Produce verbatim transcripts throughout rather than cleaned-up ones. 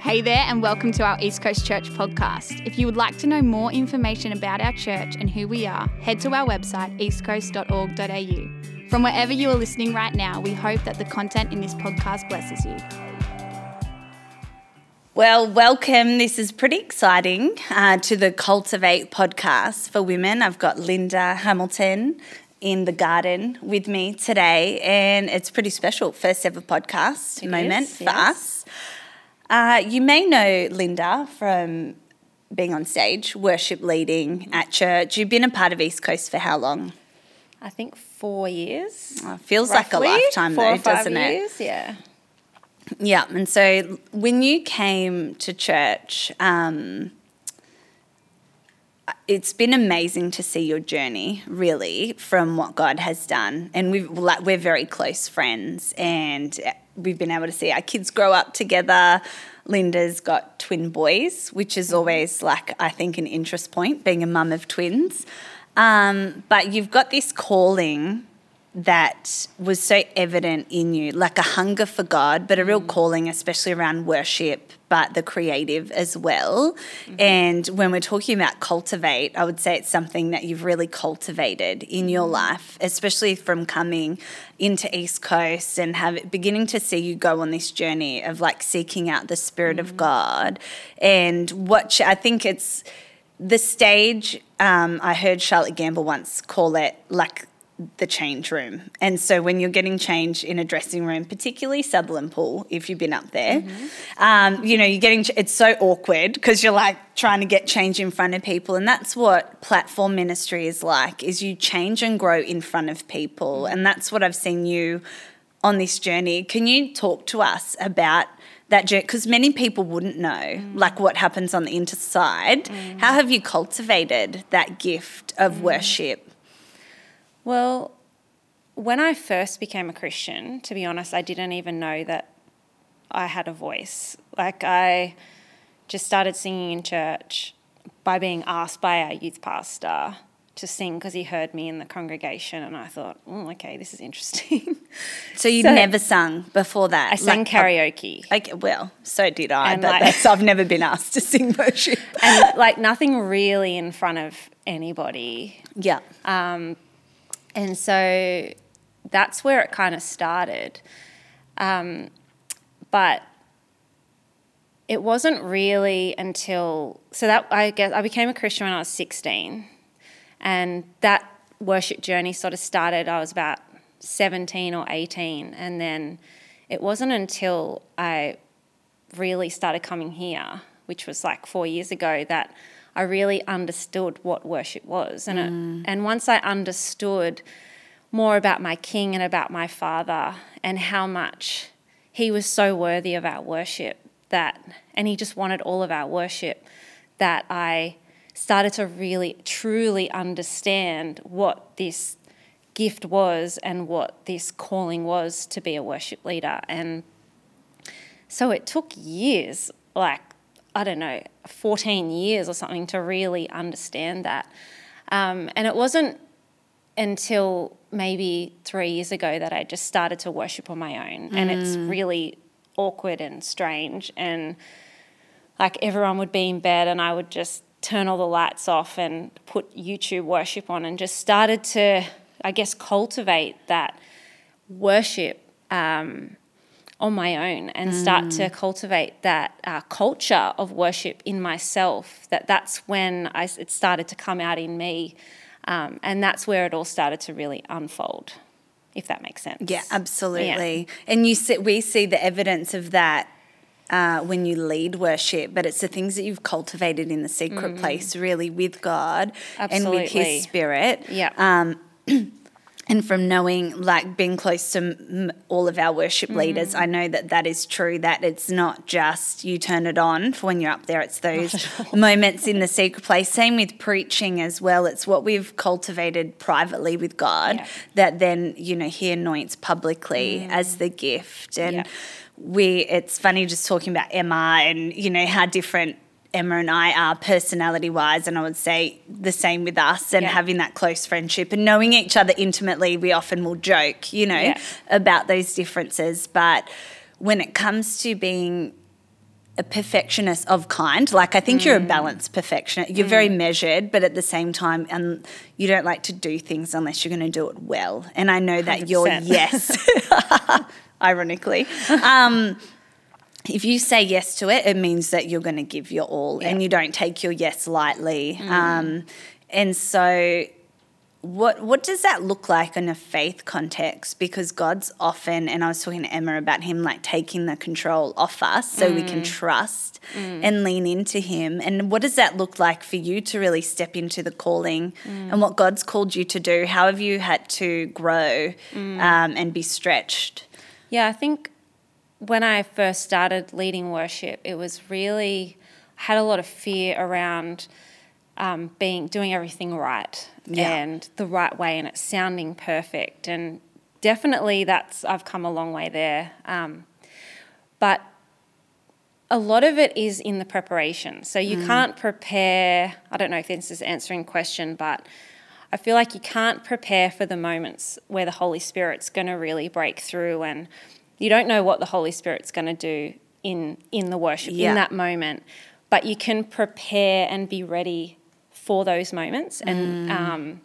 Hey there, and welcome to our East Coast Church podcast. If you would like to know more information about our church and who we are, head to our website, east coast dot org dot a u. From wherever you are listening right now, we hope that the content in this podcast blesses you. Well, welcome. This is pretty exciting uh, to the Cultivate podcast for women. I've got Linda Hamilton in the garden with me today, and it's pretty special. First ever podcast it moment is, for yes. us. Uh, you may know Linda from being on stage, worship leading at church. You've been a part of East Coast for how long? I think four years. Oh, feels roughly. like a lifetime four though, or five doesn't years, it? Yeah. Yeah, and so when you came to church, um, it's been amazing to see your journey, really, from what God has done. And we've, we're very close friends, and we've been able to see our kids grow up together. Linda's got twin boys, which is always, like, I think, an interest point, being a mum of twins. Um, but you've got this calling that was so evident in you, like a hunger for God, but a real calling, especially around worship, but the creative as well. Mm-hmm. And when we're talking about cultivate, I would say it's something that you've really cultivated in your life, especially from coming into East Coast and have beginning to see you go on this journey of like seeking out the Spirit mm-hmm. of God. And what I think it's the stage, um, I heard Charlotte Gamble once call it like the change room. And so when you're getting change in a dressing room, particularly Sutherland Pool, if you've been up there, mm-hmm. um, you know, you're getting, it's so awkward because you're like trying to get change in front of people. And that's what platform ministry is like, is you change and grow in front of people. And that's what I've seen you on this journey. Can you talk to us about that journey? Because many people wouldn't know, mm. like what happens on the inside. Mm. How have you cultivated that gift of mm. worship? Well, when I first became a Christian, to be honest, I didn't even know that I had a voice. Like, I just started singing in church by being asked by our youth pastor to sing because he heard me in the congregation, and I thought, oh, okay, this is interesting. So you'd so never sung before that? I sang like, karaoke. Like, well, so did I, and but like, that's, I've never been asked to sing worship. And, like, nothing really in front of anybody. Yeah. Um. And so that's where it kind of started. Um, but it wasn't really until – so that I guess I became a Christian when I was sixteen, and that worship journey sort of started – I was about seventeen or eighteen, and then it wasn't until I really started coming here, which was like four years ago, that – I really understood what worship was. And mm. it, and once I understood more about my King and about my Father and how much he was so worthy of our worship, that, and he just wanted all of our worship, that I started to really truly understand what this gift was and what this calling was to be a worship leader. And so it took years, like, I don't know, fourteen years or something to really understand that. Um, and it wasn't until maybe three years ago that I just started to worship on my own. Mm. And it's really awkward and strange. And like everyone would be in bed and I would just turn all the lights off and put YouTube worship on, and just started to, I guess, cultivate that worship um on my own, and start mm. to cultivate that uh, culture of worship in myself, that that's when I, it started to come out in me, um, and that's where it all started to really unfold, if that makes sense. Yeah, absolutely. Yeah. And you see, we see the evidence of that uh, when you lead worship, but it's the things that you've cultivated in the secret mm. place, really, with God absolutely. and with his Spirit. Yeah. Um, And from knowing, like, being close to m- all of our worship mm-hmm. leaders, I know that that is true, that it's not just you turn it on for when you're up there. It's those moments in the secret place. Same with preaching as well. It's what we've cultivated privately with God yeah. that then, you know, he anoints publicly mm. as the gift. And yeah. we it's funny just talking about Emma and, you know, how different Emma and I are personality-wise, and I would say the same with us, and yeah. having that close friendship and knowing each other intimately, we often will joke, you know, yeah. about those differences. But when it comes to being a perfectionist of kind. Like, I think mm. you're a balanced perfectionist. You're mm. very measured, but at the same time, and you don't like to do things unless you're going to do it well. And I know that one hundred percent. You're yes, ironically. Um, if you say yes to it, it means that you're going to give your all yeah. and you don't take your yes lightly. Mm. Um, and so what what does that look like in a faith context? Because God's often, and I was talking to Emma about him, like taking the control off us so mm. we can trust mm. and lean into him. And what does that look like for you to really step into the calling mm. and what God's called you to do? How have you had to grow mm. um, and be stretched? Yeah, I think when I first started leading worship, it was really, I had a lot of fear around Um, being doing everything right yeah. and the right way, and it sounding perfect, and definitely that's I've come a long way there. Um, but a lot of it is in the preparation, so you mm. can't prepare. I don't know if this is answering question, but I feel like you can't prepare for the moments where the Holy Spirit's going to really break through, and you don't know what the Holy Spirit's going to do in in the worship yeah. in that moment. But you can prepare and be ready for those moments and mm. um,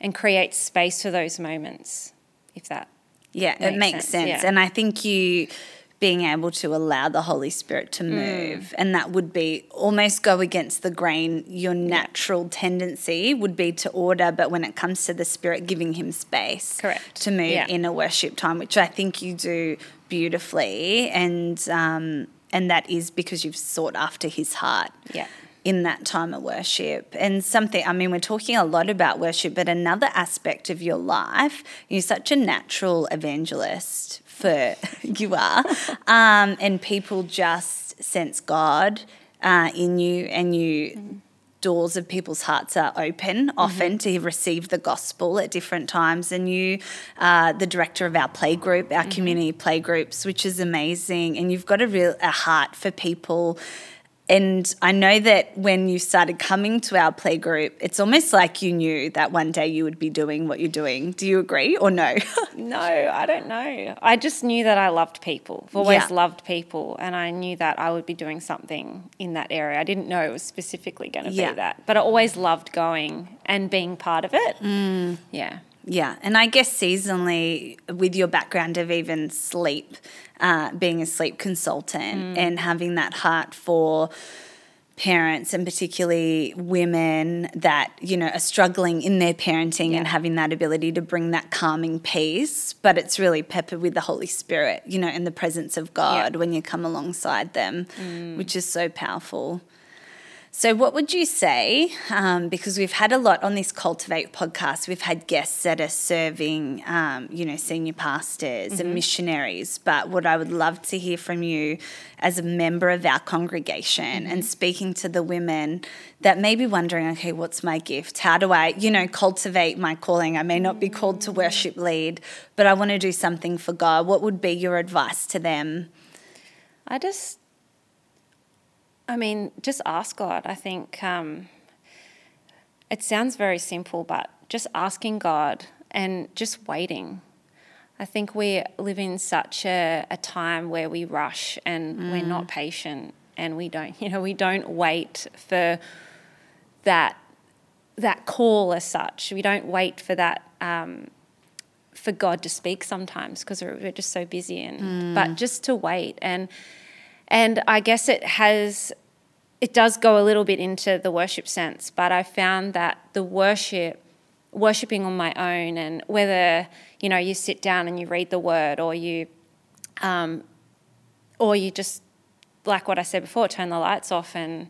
and create space for those moments, if that yeah makes it makes sense, sense. Yeah. And I think you being able to allow the Holy Spirit to move mm. and that would be almost go against the grain. Your natural yeah. tendency would be to order, but when it comes to the Spirit, giving him space correct to move yeah. in a worship time, which I think you do beautifully. And um And that is because you've sought after his heart yeah. in that time of worship. And something, I mean, we're talking a lot about worship, but another aspect of your life, you're such a natural evangelist for you are, um, and people just sense God uh, in you, and you mm-hmm. doors of people's hearts are open often mm-hmm. to receive the gospel at different times. And you are the director of our play group, our mm-hmm. community play groups, which is amazing. And you've got a real a heart for people. And I know that when you started coming to our play group, it's almost like you knew that one day you would be doing what you're doing. Do you agree or no? No, I don't know. I just knew that I loved people. I've always yeah. loved people, and I knew that I would be doing something in that area. I didn't know it was specifically going to yeah. be that, but I always loved going and being part of it. Mm. Yeah. Yeah, and I guess seasonally with your background of even sleep, uh, being a sleep consultant mm. and having that heart for parents and particularly women that, you know, are struggling in their parenting yeah. and having that ability to bring that calming peace, but it's really peppered with the Holy Spirit, you know, in the presence of God yeah. when you come alongside them, mm. which is so powerful. So what would you say, um, because we've had a lot on this Cultivate podcast, we've had guests that are serving, um, you know, senior pastors mm-hmm. and missionaries, but what I would love to hear from you as a member of our congregation mm-hmm. and speaking to the women that may be wondering, okay, what's my gift? How do I, you know, cultivate my calling? I may not be called to worship lead, but I want to do something for God. What would be your advice to them? I just... I mean, just ask God. I think um, it sounds very simple, but just asking God and just waiting. I think we live in such a, a time where we rush and mm. we're not patient, and we don't, you know, we don't wait for that that call as such. We don't wait for that um, for God to speak sometimes, because we're, we're just so busy. And mm. but just to wait and. And I guess it has, it does go a little bit into the worship sense, but I found that the worship, worshiping on my own, and whether, you know, you sit down and you read the word, or you, um, or you just, like what I said before, turn the lights off and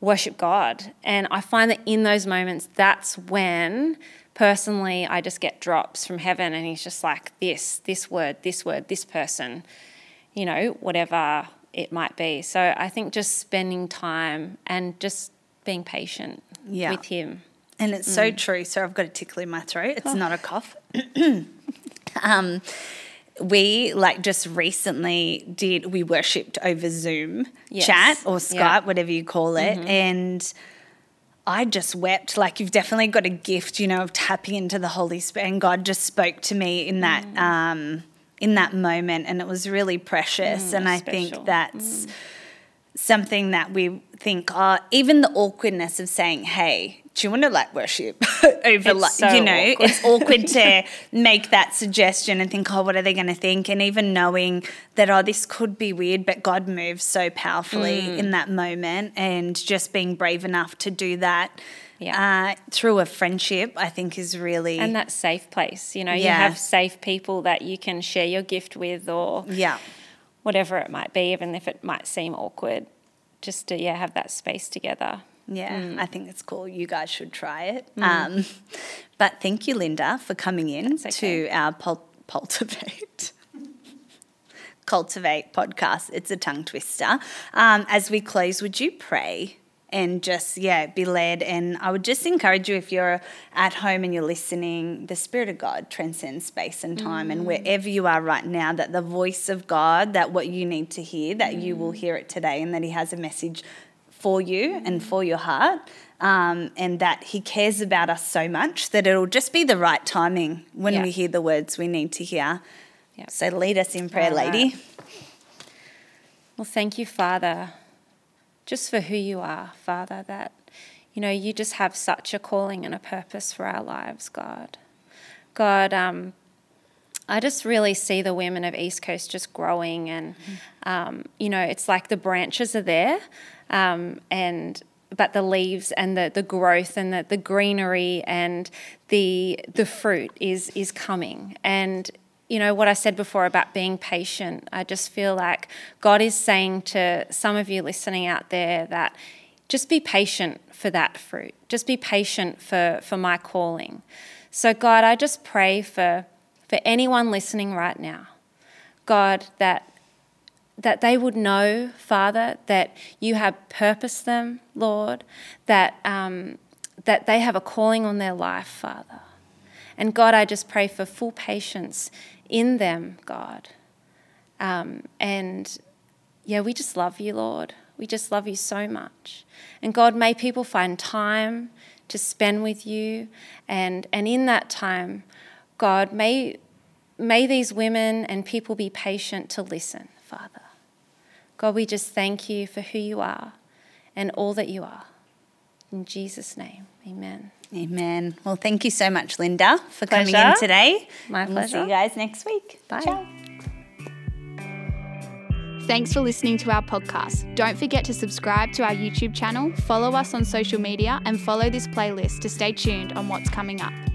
worship God. And I find that in those moments, that's when personally I just get drops from heaven, and he's just like this, this word, this word, this person, you know, whatever it might be. So I think just spending time and just being patient yeah. with him. And it's mm. so true. So I've got a tickle in my throat. It's oh. not a cough. um, we, like just recently did, we worshipped over Zoom yes. chat or Skype, yeah. whatever you call it, mm-hmm. and I just wept. Like, you've definitely got a gift, you know, of tapping into the Holy Spirit, and God just spoke to me in that mm. – um, in that moment, and it was really precious. Mm, and I special. think that's mm. something that we think, oh, even the awkwardness of saying, hey, do you want to like worship over, like, so you know, awkward. It's awkward to make that suggestion and think, oh, what are they going to think? And even knowing that, oh, this could be weird, but God moves so powerfully mm. in that moment, and just being brave enough to do that. Yeah. Uh, through a friendship, I think, is really... And that safe place, you know, yeah. you have safe people that you can share your gift with, or yeah. whatever it might be, even if it might seem awkward, just to, yeah, have that space together. Yeah, mm. I think it's cool. You guys should try it. Mm. Um, but thank you, Linda, for coming in okay. to our Pul- Cultivate. Cultivate podcast. It's a tongue twister. Um, as we close, would you pray? And just, yeah, be led. And I would just encourage you, if you're at home and you're listening, the Spirit of God transcends space and time. Mm. And wherever you are right now, that the voice of God, that what you need to hear, that mm. you will hear it today, and that he has a message for you mm. and for your heart, um, and that he cares about us so much that it'll just be the right timing when yeah. we hear the words we need to hear. Yep. So lead us in prayer, right. lady. Well, thank you, Father. Just for who you are, Father, that, you know, you just have such a calling and a purpose for our lives, God. God, um, I just really see the women of East Coast just growing, and, mm-hmm. um, you know, it's like the branches are there, um, and but the leaves and the, the growth and the, the greenery and the the fruit is is coming. And, you know, what I said before about being patient, I just feel like God is saying to some of you listening out there that just be patient for that fruit. Just be patient for, for my calling. So, God, I just pray for, for anyone listening right now, God, that that they would know, Father, that you have purposed them, Lord, that um, that they have a calling on their life, Father. And, God, I just pray for full patience in them, God. Um, and, yeah, we just love you, Lord. We just love you so much. And, God, may people find time to spend with you. And and in that time, God, may, may these women and people be patient to listen, Father. God, we just thank you for who you are and all that you are. In Jesus' name, amen. Amen. Well, thank you so much, Linda, for pleasure. Coming in today. My pleasure. We'll see you guys next week. Bye. Ciao. Thanks for listening to our podcast. Don't forget to subscribe to our YouTube channel, follow us on social media, and follow this playlist to stay tuned on what's coming up.